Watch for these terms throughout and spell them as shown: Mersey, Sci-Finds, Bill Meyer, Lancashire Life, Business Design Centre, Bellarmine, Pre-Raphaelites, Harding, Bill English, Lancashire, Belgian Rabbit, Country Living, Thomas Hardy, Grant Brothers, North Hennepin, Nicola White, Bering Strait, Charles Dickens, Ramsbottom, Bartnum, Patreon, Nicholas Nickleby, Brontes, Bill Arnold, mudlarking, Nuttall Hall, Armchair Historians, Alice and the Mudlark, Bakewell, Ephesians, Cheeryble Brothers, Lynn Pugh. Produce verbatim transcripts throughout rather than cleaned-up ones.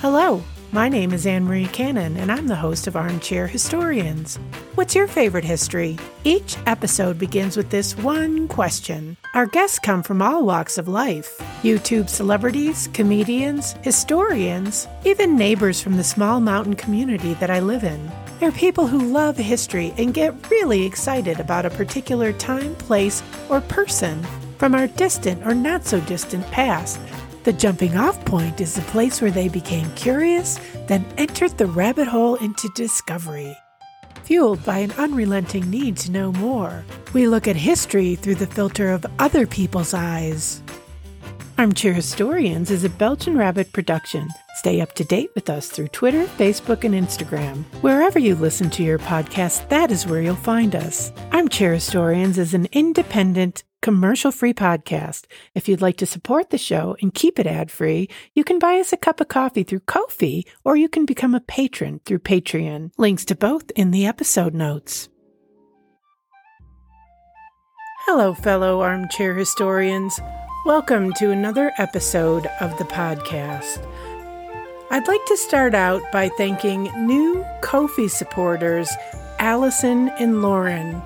Hello, my name is Anne-Marie Cannon, and I'm the host of Armchair Historians. What's your favorite history? Each episode begins with this one question. Our guests come from all walks of life. YouTube celebrities, comedians, historians, even neighbors from the small mountain community that I live in. They're people who love history and get really excited about a particular time, place, or person from our distant or not-so-distant past. The jumping-off point is the place where they became curious, then entered the rabbit hole into discovery. Fueled by an unrelenting need to know more, we look at history through the filter of other people's eyes. Armchair Historians is a Belgian Rabbit production. Stay up to date with us through Twitter, Facebook, and Instagram. Wherever you listen to your podcast, that is where you'll find us. Armchair Historians is an independent, commercial-free podcast. If you'd like to support the show and keep it ad-free, you can buy us a cup of coffee through Ko-fi, or you can become a patron through Patreon. Links to both in the episode notes. Hello, fellow Armchair Historians. Welcome to another episode of the podcast. I'd like to start out by thanking new Ko-fi supporters, Allison and Lauren.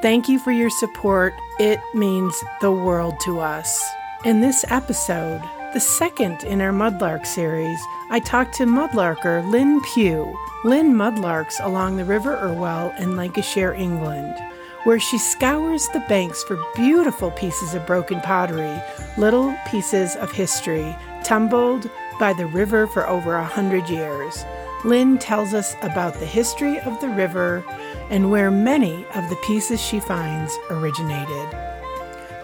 Thank you for your support. It means the world to us. In this episode, the second in our Mudlark series, I talked to Mudlarker Lynn Pugh. Lynn mudlarks along the River Irwell in Lancashire, England, where she scours the banks for beautiful pieces of broken pottery, little pieces of history, tumbled by the river for over a hundred years. Lynn tells us about the history of the river and where many of the pieces she finds originated.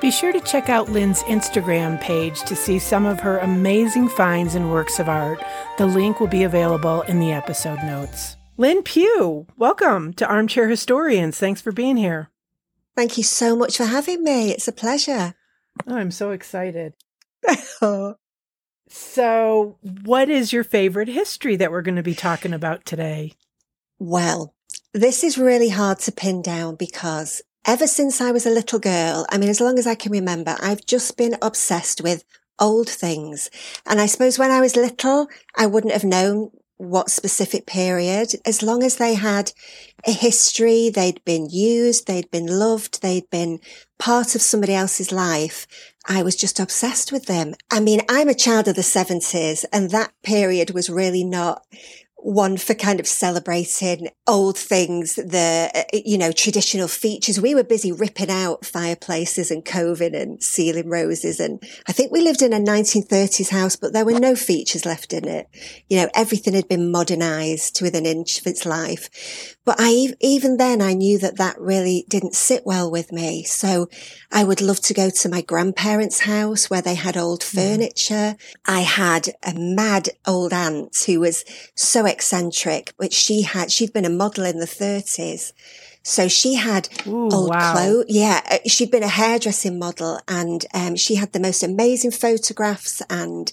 Be sure to check out Lynn's Instagram page to see some of her amazing finds and works of art. The link will be available in the episode notes. Lynn Pugh, welcome to Armchair Historians. Thanks for being here. Thank you so much for having me. It's a pleasure. Oh, I'm so excited. So, what is your favorite history that we're going to be talking about today? Well, this is really hard to pin down because ever since I was a little girl, I mean, as long as I can remember, I've just been obsessed with old things. And I suppose when I was little, I wouldn't have known what specific period. As long as they had a history, they'd been used, they'd been loved, they'd been part of somebody else's life, I was just obsessed with them. I mean, I'm a child of the seventies, and that period was really not one for kind of celebrating old things, the, you know, traditional features. We were busy ripping out fireplaces and coving and ceiling roses. And I think we lived in a nineteen thirties house, but there were no features left in it. You know, everything had been modernized to within an inch of its life. But I, even then, I knew that that really didn't sit well with me. So I would love to go to my grandparents' house where they had old furniture. I had a mad old aunt who was so eccentric, which she had, she'd been a model in the thirties. So she had Ooh, old wow. clothes. Yeah. She'd been a hairdressing model, and um, she had the most amazing photographs and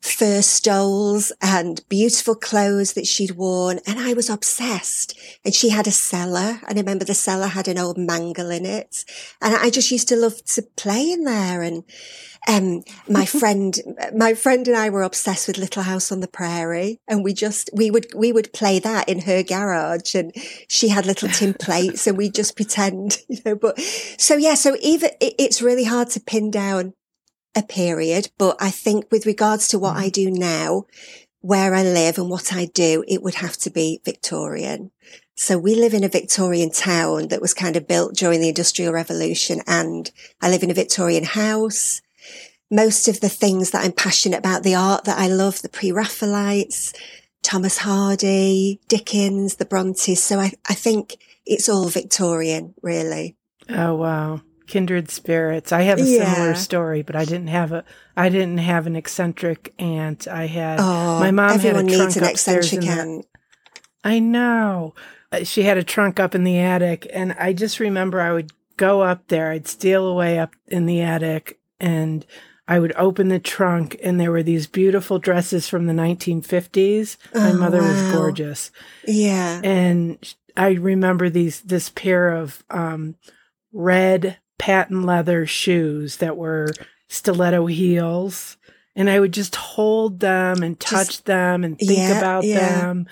fur stoles and beautiful clothes that she'd worn. And I was obsessed. And she had a cellar. I remember the cellar had an old mangle in it. And I just used to love to play in there. And um, my friend, my friend and I were obsessed with Little House on the Prairie. And we just, we would, we would play that in her garage. And she had little tin plates and we'd just pretend, you know, but so yeah, so even it, it's really hard to pin down a period, but I think with regards to what I do now, where I live and what I do, it would have to be Victorian. So we live in a Victorian town that was kind of built during the Industrial Revolution, and I live in a Victorian house. Most of the things that I'm passionate about, the art that I love, the Pre-Raphaelites, Thomas Hardy, Dickens, the Brontes. So I, I think it's all Victorian, really. Oh, wow. Kindred spirits. I have a yeah. similar story, but I didn't have a. I didn't have an eccentric aunt. I had oh, my mom had a trunk upstairs. In the, I know she had a trunk up in the attic, and I just remember I would go up there. I'd steal away up in the attic, and I would open the trunk, and there were these beautiful dresses from the nineteen fifties. Oh, my mother wow. was gorgeous. Yeah, and I remember these this pair of um, red. patent leather shoes that were stiletto heels, And I would just hold them and touch just, them and think yeah, about yeah. them.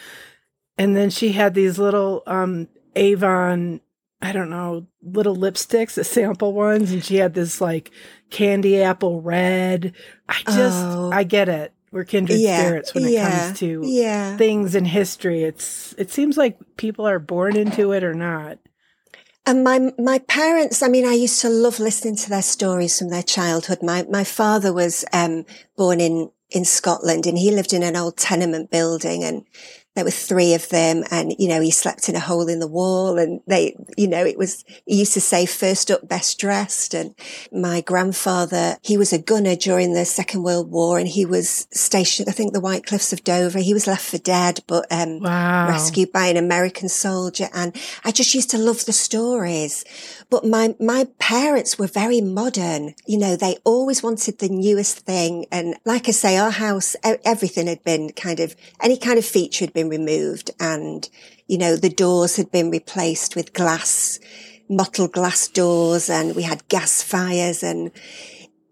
And then she had these little um, Avon, I don't know, little lipsticks, the sample ones. And she had this like candy apple red. I just, oh. I get it. We're kindred yeah, spirits when it yeah, comes to yeah. things in history. It's It seems like people are born into it or not. And my my parents, I mean, I used to love listening to their stories from their childhood. My my father was um born in, in Scotland, and he lived in an old tenement building, and there were three of them, and, you know, he slept in a hole in the wall, and they, you know, it was, he used to say first up, best dressed. And my grandfather, he was a gunner during the Second World War, and he was stationed, I think, the White Cliffs of Dover. He was left for dead, but um wow. rescued by an American soldier. And I just used to love the stories. But my, my parents were very modern. You know, they always wanted the newest thing. And like I say, our house, everything had been kind of, any kind of feature had been removed, and you know the doors had been replaced with glass, mottled glass doors, and we had gas fires, and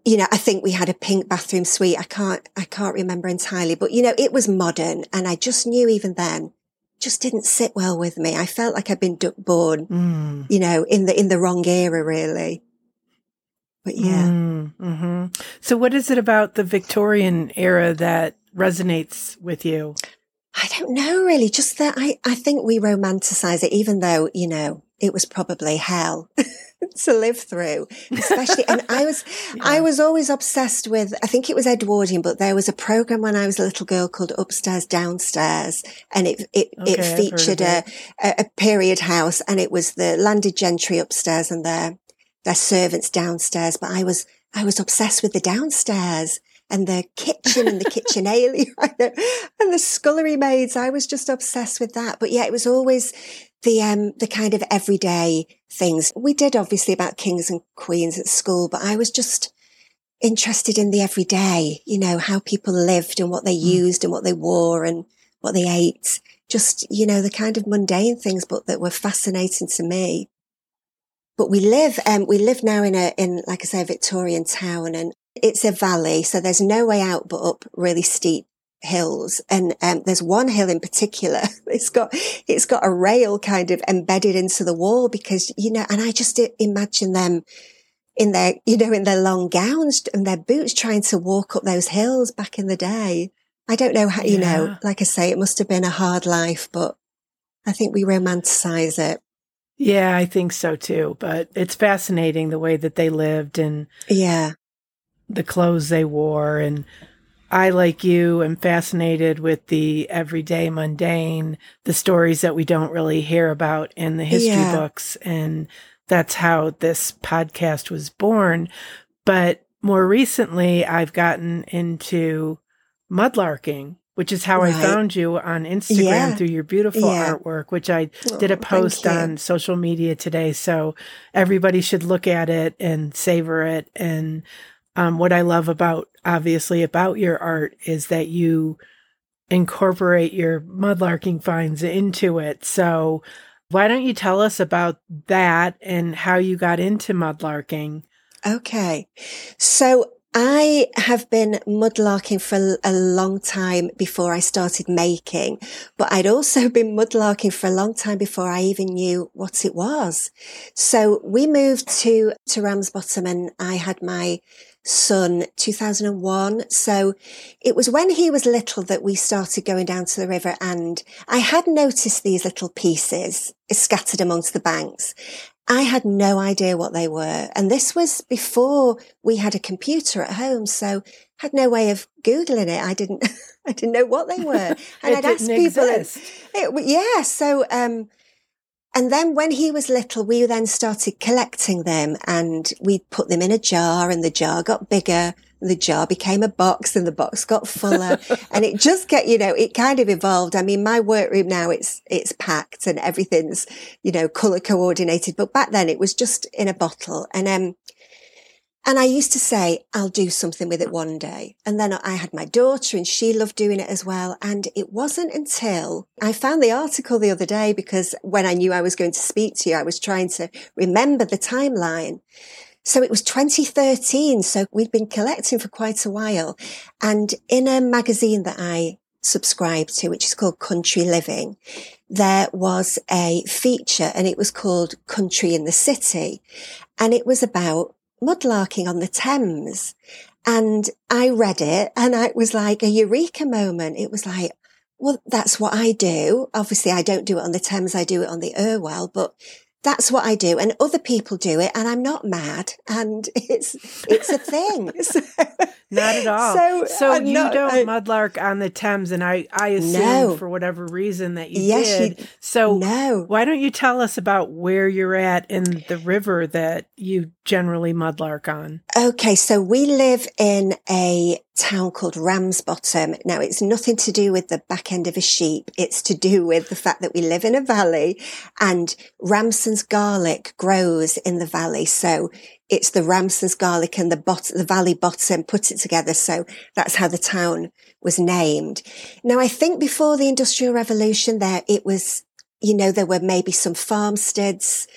you know I think we had a pink bathroom suite. I can't I can't remember entirely, but you know it was modern, and I just knew even then just didn't sit well with me. I felt like I'd been duck-born, mm. you know, in the in the wrong era, really. But yeah. Mm, mm-hmm. So, what is it about the Victorian era that resonates with you? I don't know, really, just that I, I think we romanticize it, even though, you know, it was probably hell to live through, especially. And I was, yeah. I was always obsessed with, I think it was Edwardian, but there was a program when I was a little girl called Upstairs, Downstairs. And it, it, okay, it featured a, a, a period house, and it was the landed gentry upstairs and their, their servants downstairs. But I was, I was obsessed with the downstairs. And the kitchen and the kitchenalia and the scullery maids. I was just obsessed with that. But yeah, it was always the, um, the kind of everyday things. We did obviously about kings and queens at school, but I was just interested in the everyday, you know, how people lived and what they used and what they wore and what they ate. Just, you know, the kind of mundane things, but that were fascinating to me. But we live, um, we live now in a, in, like I say, a Victorian town, and it's a valley, so there's no way out but up really steep hills. And um, there's one hill in particular. It's got, it's got a rail kind of embedded into the wall because, you know, and I just imagine them in their, you know, in their long gowns and their boots trying to walk up those hills back in the day. I don't know how, you yeah. know, like I say, it must have been a hard life, but I think we romanticize it. Yeah, I think so too. But it's fascinating the way that they lived and yeah. the clothes they wore. And I, like you, am fascinated with the everyday mundane, the stories that we don't really hear about in the history yeah. books. And that's how this podcast was born. But more recently, I've gotten into mudlarking, which is how right. I found you on Instagram yeah. through your beautiful yeah. artwork, which I oh, did a post on social media today. So everybody should look at it and savor it. And Um, what I love about, obviously, about your art is that you incorporate your mudlarking finds into it. So why don't you tell us about that and how you got into mudlarking? Okay. So I have been mudlarking for a long time before I started making, but I'd also been mudlarking for a long time before I even knew what it was. So we moved to, to Ramsbottom, and I had my son two thousand one. So it was when he was little that we started going down to the river, and I had noticed these little pieces scattered amongst the banks. I had no idea what they were, and this was before we had a computer at home, so had no way of Googling it. I didn't I didn't know what they were. And I'd ask people and, it, yeah so um and then when he was little, we then started collecting them, and we put them in a jar, and the jar got bigger, and the jar became a box, and the box got fuller. And it just get, you know, it kind of evolved. I mean, my workroom now, it's, it's packed and everything's, you know, color coordinated. But back then it was just in a bottle. And, um, and I used to say, I'll do something with it one day. And then I had my daughter, and she loved doing it as well. And it wasn't until I found the article the other day, because when I knew I was going to speak to you, I was trying to remember the timeline. So it was twenty thirteen, so we'd been collecting for quite a while. And in a magazine that I subscribed to, which is called Country Living, there was a feature and it was called Country in the City. And it was about mudlarking on the Thames. And I read it and it was like a eureka moment. It was like, well, that's what I do. Obviously, I don't do it on the Thames. I do it on the Irwell, but that's what I do, and other people do it, and I'm not mad, and it's it's a thing. So, not at all. So, so you not, don't I, mudlark on the Thames, and I, I assume no. for whatever reason that you yes, did. You, so no. Why don't you tell us about where you're at in the river that you generally mudlark on? Okay, so we live in a town called Ramsbottom. Now, it's nothing to do with the back end of a sheep. It's to do with the fact that we live in a valley, and Ramson's garlic grows in the valley. So it's the Ramson's garlic and the bot- the valley bottom put it together. So that's how the town was named. Now, I think before the Industrial Revolution there, it was, you know, there were maybe some farmsteads,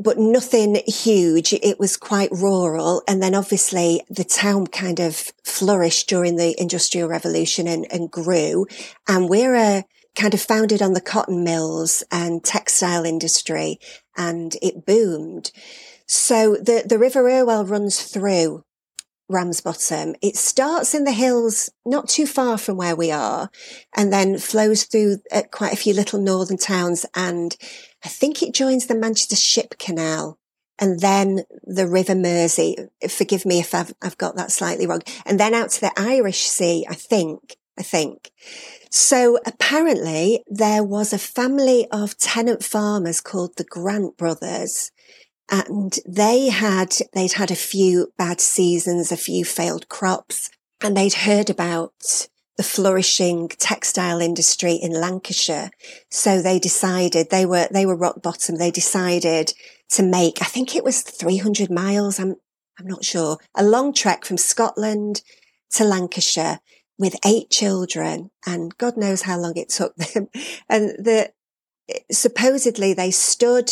but nothing huge. It was quite rural. And then obviously the town kind of flourished during the Industrial Revolution and, and grew. And we're a, kind of founded on the cotton mills and textile industry, and it boomed. So the, the River Irwell runs through Ramsbottom. It starts in the hills not too far from where we are and then flows through uh, quite a few little northern towns, and I think it joins the Manchester Ship Canal and then the River Mersey. Forgive me if I've, I've got that slightly wrong. And then out to the Irish Sea, I think. I think. So apparently there was a family of tenant farmers called the Grant Brothers, and they had, they'd had a few bad seasons, a few failed crops, and they'd heard about the flourishing textile industry in Lancashire. So they decided they were, they were rock bottom. They decided to make, I think it was three hundred miles. I'm, I'm not sure. A long trek from Scotland to Lancashire with eight children, and God knows how long it took them. And the, supposedly they stood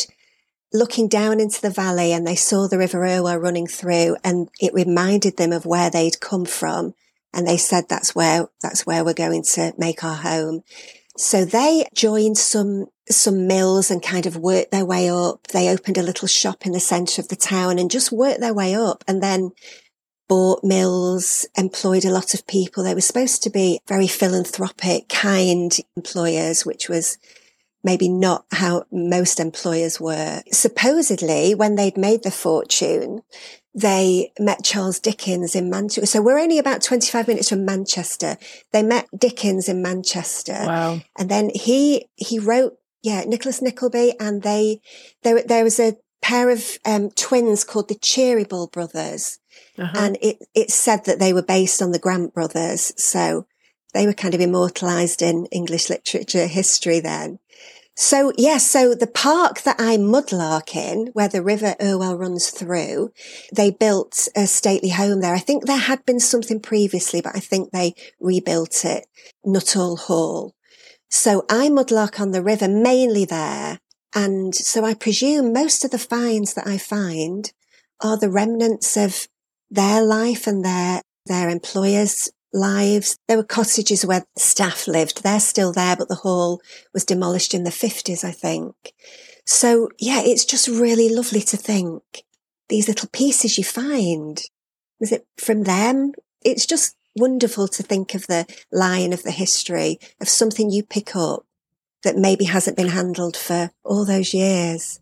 looking down into the valley and they saw the River Irwell running through, and it reminded them of where they'd come from. And they said, that's where, that's where we're going to make our home. So they joined some, some mills and kind of worked their way up. They opened a little shop in the centre of the town and just worked their way up, and then bought mills, employed a lot of people. They were supposed to be very philanthropic, kind employers, which was maybe not how most employers were. Supposedly, when they'd made their fortune, they met Charles Dickens in Manchester. So we're only about twenty-five minutes from Manchester. They met Dickens in Manchester. Wow. And then he, he wrote, yeah, Nicholas Nickleby, and they, there, there was a pair of um, twins called the Cheeryble Brothers. Uh-huh. And it, it said that they were based on the Grant Brothers. So they were kind of immortalised in English literature history then. So, yeah, so the park that I mudlark in, where the River Irwell runs through, they built a stately home there. I think there had been something previously, but I think they rebuilt it, Nuttall Hall. So I mudlark on the river mainly there. And so I presume most of the finds that I find are the remnants of their life and their, their employers' lives. There were cottages where staff lived. They're still there, but the hall was demolished in the fifties, I think. So yeah, it's just really lovely to think these little pieces you find. Was it from them? It's just wonderful to think of the line of the history of something you pick up that maybe hasn't been handled for all those years.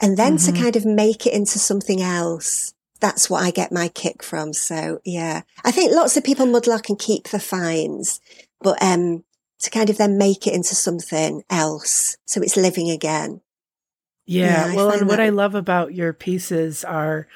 And then mm-hmm. to kind of make it into something else. That's what I get my kick from. So, yeah, I think lots of people mudlark and keep the finds, but um, to kind of then make it into something else. So it's living again. Yeah. yeah well, and that... what I love about your pieces are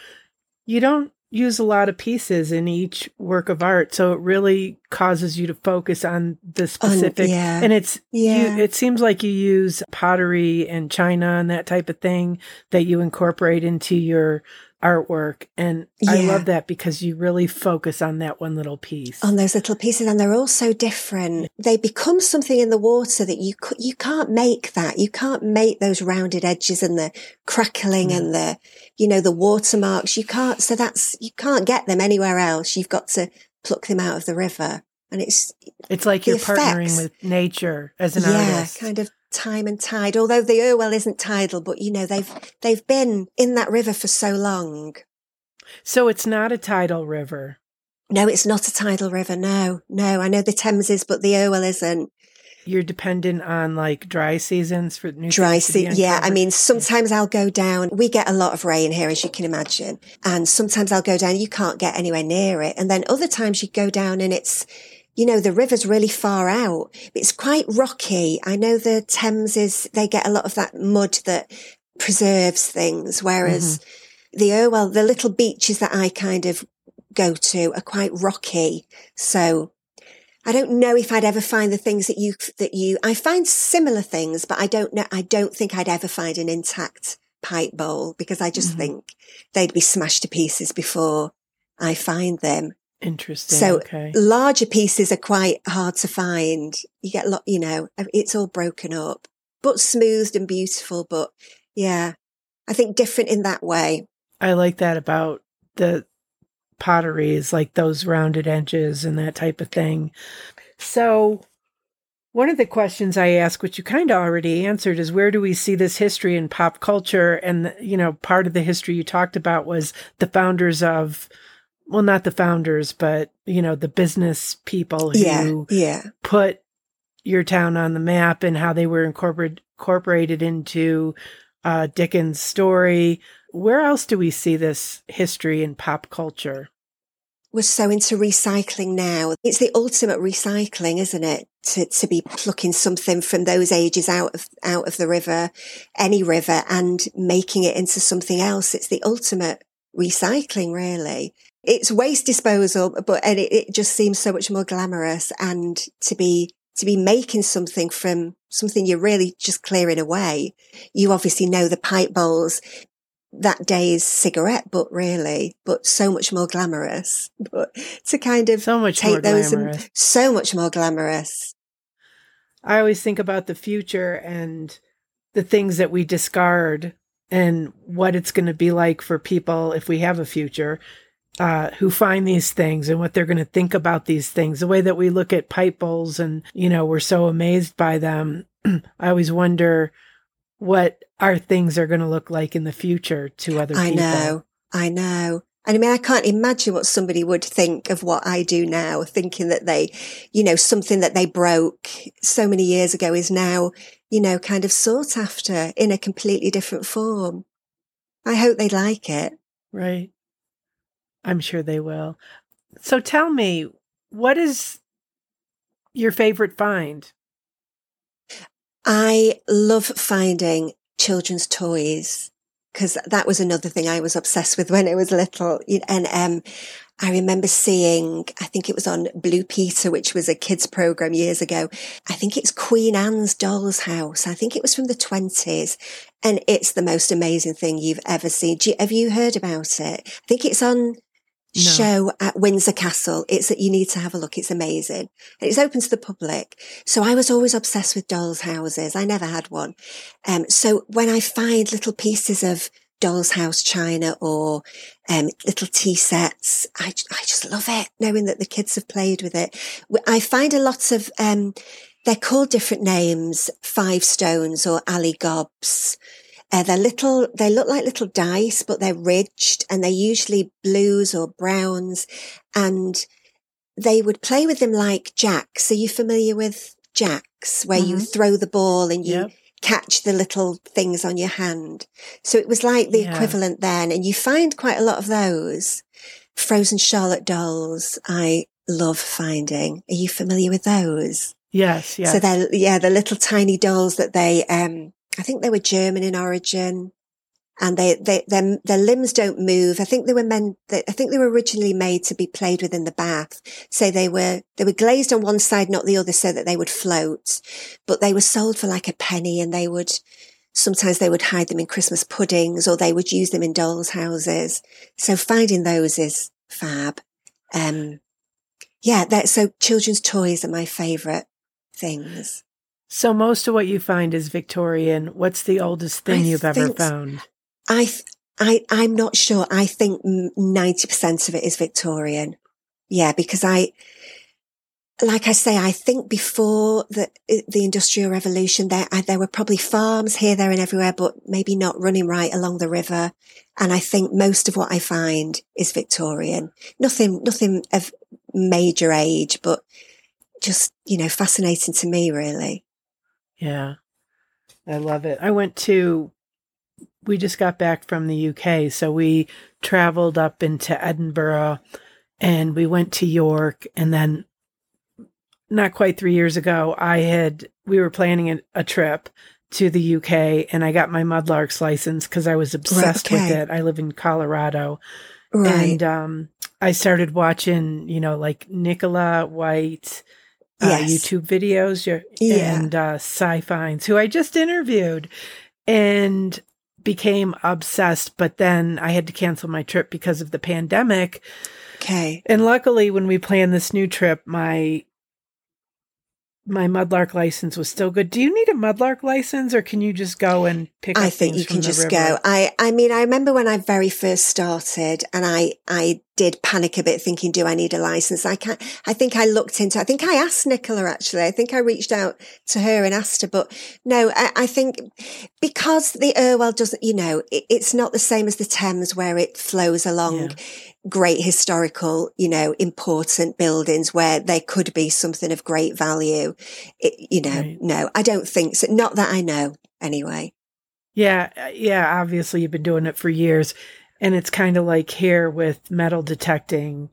you don't use a lot of pieces in each work of art. So it really causes you to focus on the specific. Oh, yeah. And it's, yeah. you, it seems like you use pottery and china and that type of thing that you incorporate into your artwork. And yeah. I love that because you really focus on that one little piece. On those little pieces. And they're all so different. They become something in the water that you you can't make that. You can't make those rounded edges and the crackling mm. and the, you know, the watermarks. You can't, so that's, you can't get them anywhere else. You've got to pluck them out of the river. And it's, it's like you're effects. partnering with nature as an yeah, artist. Yeah, kind of. Time and tide, although the Irwell isn't tidal, but you know, they've they've been in that river for so long. So it's not a tidal river. No, it's not a tidal river. No, no. I know the Thames is, but the Irwell isn't. You're dependent on like dry seasons for new dry season. Yeah, I mean, sometimes I'll go down. We get a lot of rain here, as you can imagine, and sometimes I'll go down. You can't get anywhere near it, and then other times you go down and it's. You know, the river's really far out. It's quite rocky. I know the Thames is, they get a lot of that mud that preserves things, whereas mm-hmm. the Irwell, the little beaches that I kind of go to are quite rocky. So I don't know if I'd ever find the things that you, that you, I find similar things, but I don't know, I don't think I'd ever find an intact pipe bowl because I just mm-hmm. think they'd be smashed to pieces before I find them. Interesting. So okay. larger pieces are quite hard to find. You get a lot, you know, it's all broken up, but smoothed and beautiful. But yeah, I think different in that way. I like that about the pottery is like those rounded edges and that type of thing. So one of the questions I ask, which you kind of already answered, is where do we see this history in pop culture? And, you know, part of the history you talked about was the founders of Well, not the founders, but, you know, the business people who yeah, yeah. put your town on the map and how they were incorporate, incorporated into uh, Dickens' story. Where else do we see this history in pop culture? We're so into recycling now. It's the ultimate recycling, isn't it? To, to be plucking something from those ages out of, out of the river, any river, and making it into something else. It's the ultimate recycling, really. It's waste disposal, but and it, it just seems so much more glamorous. And to be to be making something from something you're really just clearing away. You obviously know the pipe bowls, that day's cigarette butt, really, but so much more glamorous. But to kind of so much take more those and so much more glamorous. I always think about the future and the things that we discard and what it's going to be like for people if we have a future. Uh, who find these things and what they're going to think about these things, the way that we look at pipe bowls and, you know, we're so amazed by them. I always wonder what our things are going to look like in the future to other I people. I know, I know. And I mean, I can't imagine what somebody would think of what I do now, thinking that they, you know, something that they broke so many years ago is now, you know, kind of sought after in a completely different form. I hope they like it. Right. I'm sure they will. So tell me, what is your favorite find? I love finding children's toys because that was another thing I was obsessed with when I was little. And um, I remember seeing, I think it was on Blue Peter, which was a kids program years ago. I think it's Queen Anne's Doll's House. I think it was from the twenties. And it's the most amazing thing you've ever seen. Do you, have you heard about it? I think it's on... No. Show at Windsor Castle. It's that you need to have a look. It's amazing. And it's open to the public. So I was always obsessed with dolls' houses. I never had one. Um, so when I find little pieces of dolls' house china or um, little tea sets, I, I just love it, knowing that the kids have played with it. I find a lot of, um, they're called different names, five stones or alley gobs. Uh, they're little, they look like little dice, but they're ridged and they're usually blues or browns, and they would play with them like jacks. Are you familiar with jacks where mm-hmm. you throw the ball and you yep. catch the little things on your hand? So it was like the yeah. equivalent then. And you find quite a lot of those. Frozen Charlotte dolls. I love finding. Are you familiar with those? Yes. Yes. So they're, yeah, the little tiny dolls that they, um, I think they were German in origin. and they, they, their, their limbs don't move. I think they were meant, I think they were originally made to be played with in the bath. So they were, they were glazed on one side, not the other, so that they would float, but they were sold for like a penny, and they would, sometimes they would hide them in Christmas puddings, or they would use them in dolls' houses. So finding those is fab. Um, yeah, that, so children's toys are my favourite things. So most of what you find is Victorian. What's the oldest thing I you've think, ever found? I, I, I'm not sure. I think ninety percent of it is Victorian. Yeah, because I, like I say, I think before the the Industrial Revolution, there there were probably farms here, there and everywhere, but maybe not running right along the river. And I think most of what I find is Victorian. Nothing, nothing of major age, but just, you know, fascinating to me, really. Yeah, I love it. I went to, we just got back from the U K, so we traveled up into Edinburgh and we went to York. And then not quite three years ago, I had, we were planning a, a trip to the U K, and I got my Mudlarks license because I was obsessed right, okay. with it. I live in Colorado. Right. And um, I started watching, you know, like Nicola White, Uh, yes. YouTube videos yeah. and uh, Sci-Finds, who I just interviewed, and became obsessed. But then I had to cancel my trip because of the pandemic. Okay. And luckily, when we planned this new trip, my my Mudlark license was still good. Do you need a Mudlark license, or can you just go and pick up I think you can just river? go. I, I mean, I remember when I very first started, and I, I did panic a bit thinking, do I need a license? I can't, I think I looked into, I think I asked Nicola actually, I think I reached out to her and asked her, but no, I, I think because the Irwell doesn't, you know, it, it's not the same as the Thames where it flows along. Yeah. Great historical, you know, important buildings where there could be something of great value. It, you know, right. no, I don't think so. Not that I know, anyway. Yeah, yeah, obviously you've been doing it for years. And it's kind of like here with metal detecting.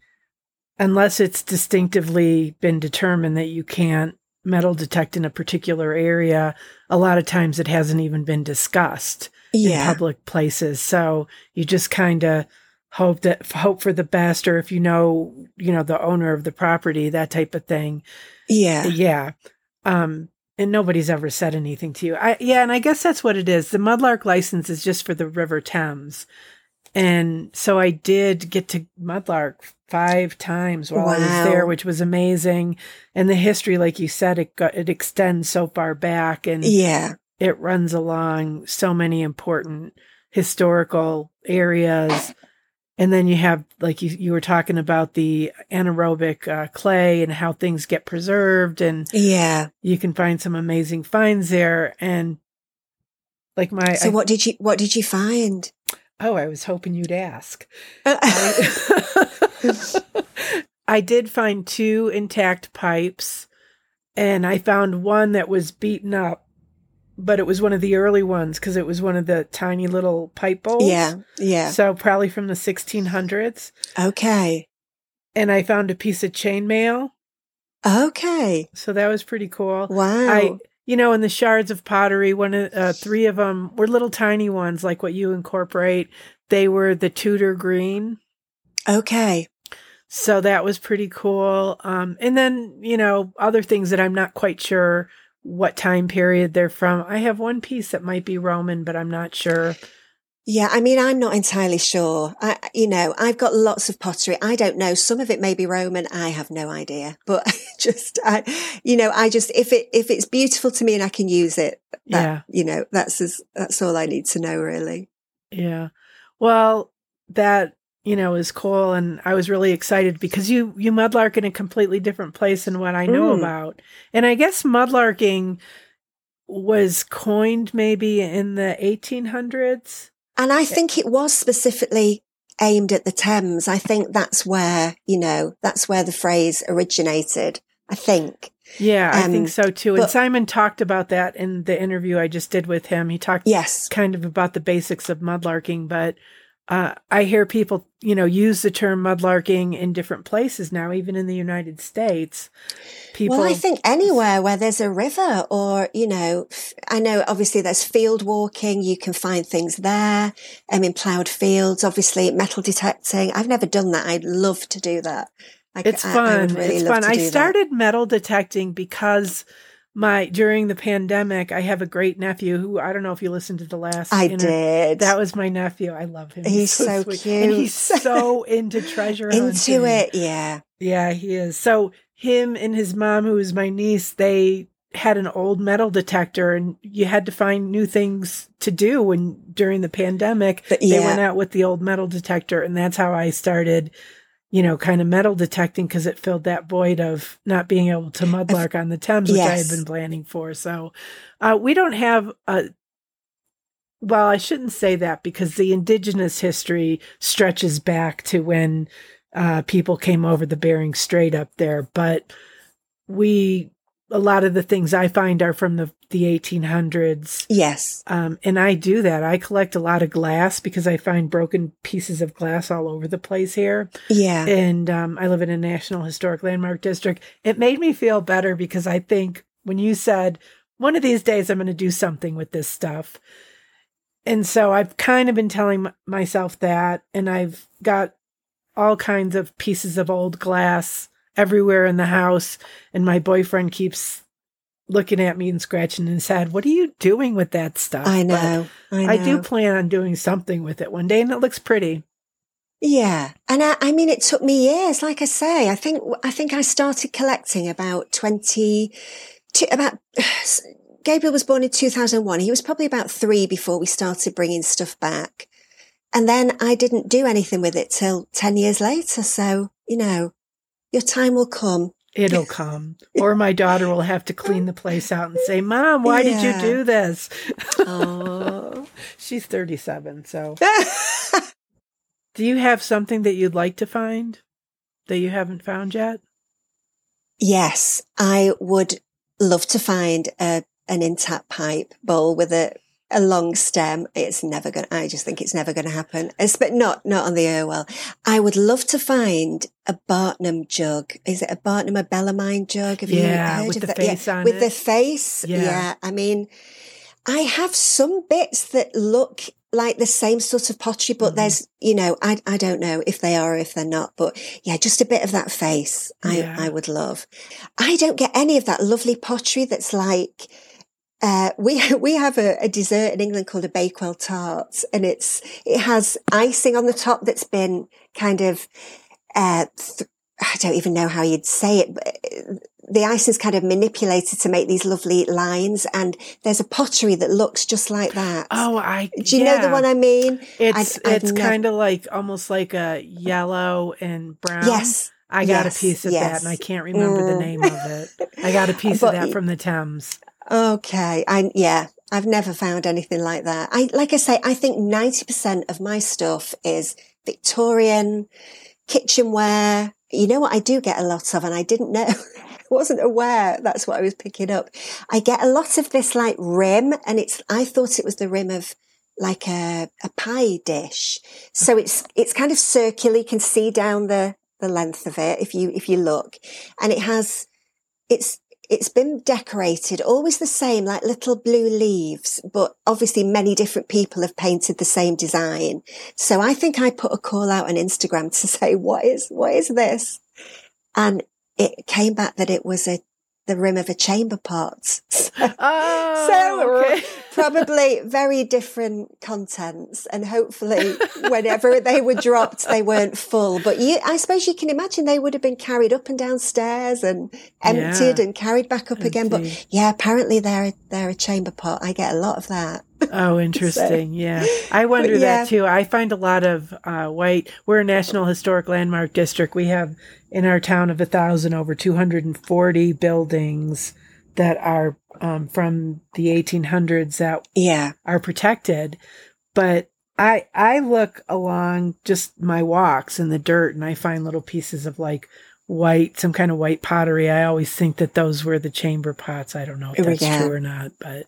Unless it's distinctively been determined that you can't metal detect in a particular area, a lot of times it hasn't even been discussed yeah. in public places. So you just kind of hope that hope for the best, or if you know, you know, the owner of the property, that type of thing. Yeah. Yeah. Um, and nobody's ever said anything to you. I, yeah. And I guess that's what it is. The Mudlark license is just for the River Thames. And so I did get to Mudlark five times while wow. I was there, which was amazing. And the history, like you said, it got, it extends so far back, and yeah, it runs along so many important historical areas. And then you have, like you, you were talking about the anaerobic uh, clay and how things get preserved, and yeah, you can find some amazing finds there. And like my, so I, what did you, what did you find? Oh, I was hoping you'd ask. I, I did find two intact pipes, and I found one that was beaten up, but it was one of the early ones because it was one of the tiny little pipe bowls. Yeah, yeah. So probably from the sixteen hundreds. Okay. And I found a piece of chainmail. Okay. So that was pretty cool. Wow. I, you know, in the shards of pottery, one of uh, three of them were little tiny ones, like what you incorporate. They were the Tudor green. Okay. So that was pretty cool. Um, and then, you know, other things that I'm not quite sure what time period they're from. I have one piece that might be Roman, but I'm not sure. Yeah, I mean, I'm not entirely sure. I, you know, I've got lots of pottery. I don't know. Some of it may be Roman. I have no idea. But just, I, you know, I just if it if it's beautiful to me and I can use it, that, yeah, you know, that's as, that's all I need to know, really. Yeah. Well, that, you know, is cool, and I was really excited because you you mudlark in a completely different place than what I know mm. about. And I guess mudlarking was coined maybe in the eighteen hundreds. And I think it was specifically aimed at the Thames. I think that's where, you know, that's where the phrase originated, I think. Yeah, um, I think so too. But, and Simon talked about that in the interview I just did with him. He talked yes. kind of about the basics of mudlarking, but Uh, I hear people, you know, use the term mudlarking in different places now, even in the United States. People... Well, I think anywhere where there's a river or, you know, I know obviously there's field walking. You can find things there. I mean, ploughed fields, obviously metal detecting. I've never done that. I'd love to do that. Like, it's I, fun. I would really it's love fun. To do I started that. metal detecting because My during the pandemic, I have a great nephew who I don't know if you listened to the last. I inter- did. That was my nephew. I love him. He's, he's so, so cute, and he's so into treasure hunting. Into it, yeah, yeah, he is. So him and his mom, who is my niece, they had an old metal detector, and you had to find new things to do. And during the pandemic, but, yeah. they went out with the old metal detector, and that's how I started. You know, kind of metal detecting, because it filled that void of not being able to mudlark on the Thames, which yes. I had been planning for. So uh, we don't have a, well, I shouldn't say that, because the Indigenous history stretches back to when uh, people came over the Bering Strait up there. But we, a lot of the things I find are from the, the eighteen hundreds. Yes. Um, and I do that. I collect a lot of glass because I find broken pieces of glass all over the place here. Yeah. And um, I live in a National Historic Landmark District. It made me feel better because I think when you said, one of these days I'm going to do something with this stuff. And so I've kind of been telling m- myself that, and I've got all kinds of pieces of old glass everywhere in the house, and my boyfriend keeps looking at me and scratching his head. What are you doing with that stuff? I know, I know. I do plan on doing something with it one day, and it looks pretty. Yeah, and I, I mean, it took me years. Like I say, I think I think I started collecting about twenty. About Gabriel was born in two thousand one. He was probably about three before we started bringing stuff back, and then I didn't do anything with it till ten years later. So you know. Your time will come. It'll come. Or my daughter will have to clean the place out and say, Mom, why yeah. did you do this? Oh, she's thirty-seven. So do you have something that you'd like to find that you haven't found yet? Yes, I would love to find a, an intact pipe bowl with a, a long stem. It's never going to, I just think it's never going to happen. It's, but not, not on the Irwell. I would love to find a Bartnum jug. Is it a Bartnum, a Bellarmine jug? Have yeah, you heard with of the that? Face yeah, on with it. With the face. Yeah. yeah. I mean, I have some bits that look like the same sort of pottery, but mm-hmm. there's, you know, I I don't know if they are or if they're not, but yeah, just a bit of that face. I, yeah. I would love. I don't get any of that lovely pottery that's like, Uh, we we have a, a dessert in England called a Bakewell tart, and it's it has icing on the top that's been kind of uh, th- I don't even know how you'd say it, but the icing's kind of manipulated to make these lovely lines, and there's a pottery that looks just like that. Oh, I do you yeah. know the one I mean? It's I'd, it's I'd never... kind of like almost like a yellow and brown. Yes. I got yes, a piece of yes. that, and I can't remember mm. the name of it. I got a piece but, of that from the Thames. Okay. I, yeah, I've never found anything like that. I, like I say, I think ninety percent of my stuff is Victorian kitchenware. You know what I do get a lot of, and I didn't know, I wasn't aware that's what I was picking up. I get a lot of this like rim, and it's, I thought it was the rim of like a, a pie dish. So it's, it's kind of circular. You can see down the, the length of it if you, if you look, and it has, it's, It's been decorated always the same, like little blue leaves, but obviously many different people have painted the same design. So I think I put a call out on Instagram to say, what is, what is this? And it came back that it was a, the rim of a chamber pot. So, oh, so okay. probably very different contents, and hopefully whenever they were dropped, they weren't full. But you, I suppose you can imagine they would have been carried up and downstairs and emptied yeah. and carried back up Empty. again. But yeah, apparently they're, they're a chamber pot. I get a lot of that. Oh, interesting. So, yeah. I wonder yeah. that too. I find a lot of uh, white, we're a National Historic Landmark District. We have in our town of a thousand over two hundred forty buildings that are um, from the eighteen hundreds that yeah. are protected. But I, I look along just my walks in the dirt, and I find little pieces of like white, some kind of white pottery. I always think that those were the chamber pots. I don't know if that's yeah. true or not, but...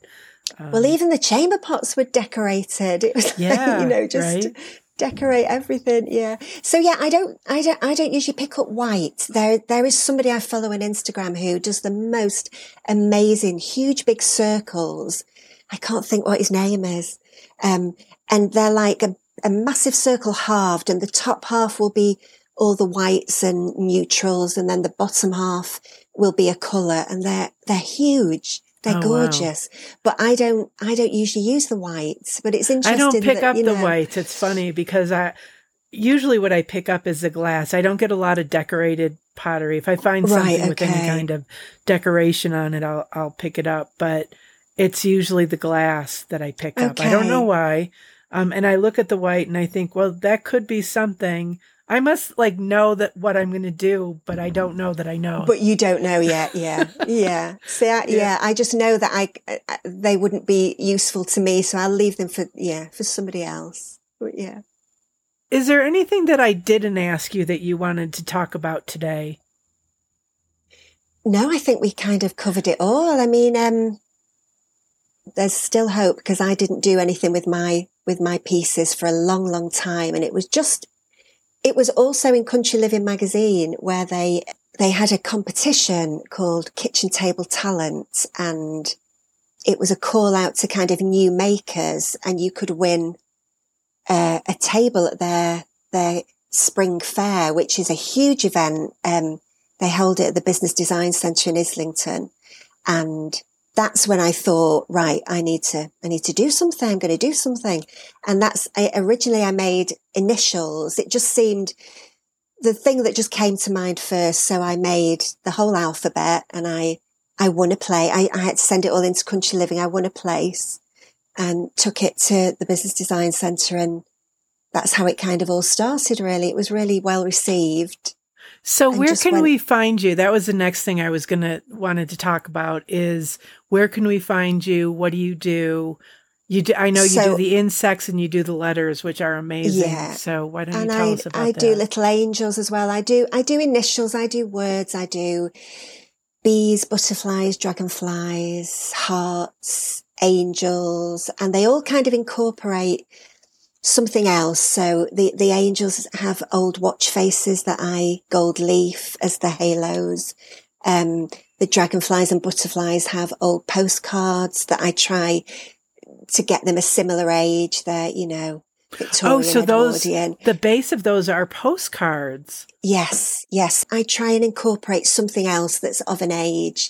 Um, well, even the chamber pots were decorated. It was, yeah, like, you know, just right? Decorate everything, yeah. So yeah, I don't, I don't, I don't usually pick up white. There, there is somebody I follow on Instagram who does the most amazing, huge, big circles. I can't think what his name is. Um, and they're like a, a massive circle halved, and the top half will be all the whites and neutrals, and then the bottom half will be a colour, and they're, they're huge. They're oh, gorgeous, wow. But I don't. I don't usually use the whites. But it's interesting. I don't pick that, up you know, the whites. It's funny because I usually what I pick up is the glass. I don't get a lot of decorated pottery. If I find something right, okay. with any kind of decoration on it, I'll I'll pick it up. But it's usually the glass that I pick okay. up. I don't know why. Um, and I look at the white and I think, well, that could be something. I must like know that what I'm going to do, but I don't know that I know. But you don't know yet. Yeah. Yeah. See, I, yeah. yeah. I just know that I, I, they wouldn't be useful to me. So I'll leave them for, yeah, for somebody else. But yeah. Is there anything that I didn't ask you that you wanted to talk about today? No, I think we kind of covered it all. I mean, um, there's still hope because I didn't do anything with my, with my pieces for a long, long time. And it was just, it was also in Country Living magazine where they they had a competition called Kitchen Table Talent, and it was a call out to kind of new makers, and you could win uh, a table at their their spring fair, which is a huge event. Um, they hold it at the Business Design Centre in Islington, and that's when I thought, right, I need to, I need to do something. I'm going to do something. And that's, I, originally I made initials. It just seemed the thing that just came to mind first. So I made the whole alphabet, and I, I won a play. I, I had to send it all into Country Living. I won a place and took it to the Business Design Centre. And that's how it kind of all started, really. It was really well received. So where can went, we find you? That was the next thing I was going to wanted to talk about is where can we find you? What do you do? You do, I know you so, do the insects and you do the letters, which are amazing. Yeah. So why don't and you tell I, us about I that? I do little angels as well. I do, I do initials. I do words. I do bees, butterflies, dragonflies, hearts, angels, and they all kind of incorporate something else. So the, the angels have old watch faces that I gold leaf as the halos. Um, the dragonflies and butterflies have old postcards that I try to get them a similar age. They're, you know, Victorian. Oh, so those, Edwardian. The base of those are postcards. Yes. Yes. I try and incorporate something else that's of an age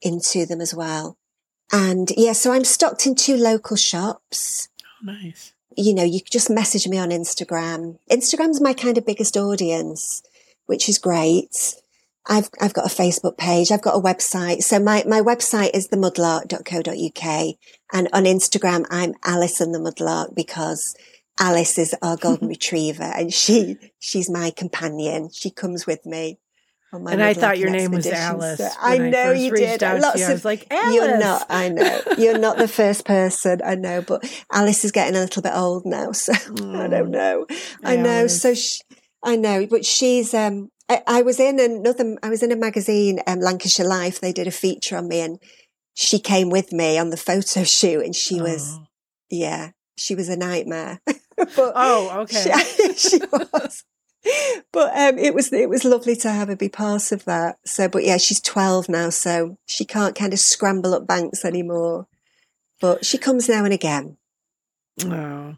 into them as well. And yeah, so I'm stocked in two local shops. Oh, nice. You know, you just message me on Instagram. Instagram's my kind of biggest audience, which is great. I've, I've got a Facebook page. I've got a website. So my, my website is the mudlark dot co dot U K. And on Instagram, I'm Alice and the Mudlark, because Alice is our golden retriever and she, she's my companion. She comes with me. And I thought your name was Alice. So I know I you did. Lots you, of, I was like, Alice. You're not, I know. You're not the first person, I know. But Alice is getting a little bit old now, so mm. I don't know. Yeah, I know. So she, I know, but she's, um, I, I was in another, I was in a magazine, um, Lancashire Life. They did a feature on me, and she came with me on the photo shoot, and she oh. was, yeah, she was a nightmare. But oh, okay. She, she was. But um, it was it was lovely to have her be part of that. So, but yeah, she's twelve now, so she can't kind of scramble up banks anymore. But she comes now and again. Oh,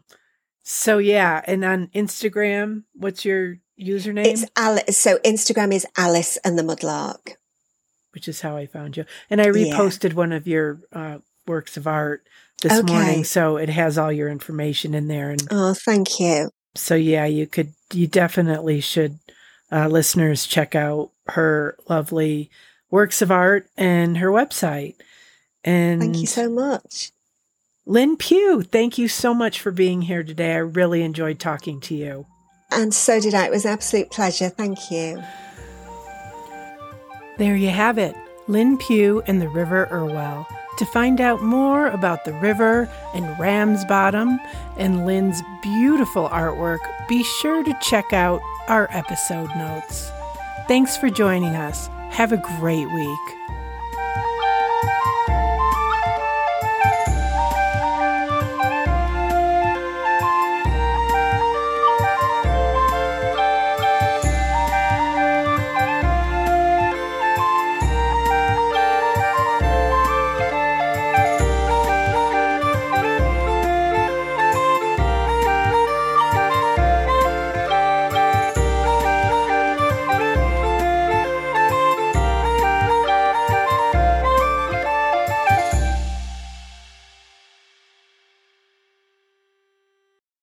so yeah. And on Instagram, what's your username? It's Alice. So Instagram is Alice and the Mudlark, which is how I found you. And I reposted yeah. one of your uh, works of art this okay. morning, so it has all your information in there. And oh, thank you. So yeah, you could, you definitely should, uh, listeners, check out her lovely works of art and her website. And thank you so much. Lynn Pugh, thank you so much for being here today. I really enjoyed talking to you. And so did I. It was an absolute pleasure. Thank you. There you have it. Lynn Pugh and the River Irwell. To find out more about the river and Ramsbottom and Lynn's beautiful artwork, be sure to check out our episode notes. Thanks for joining us. Have a great week.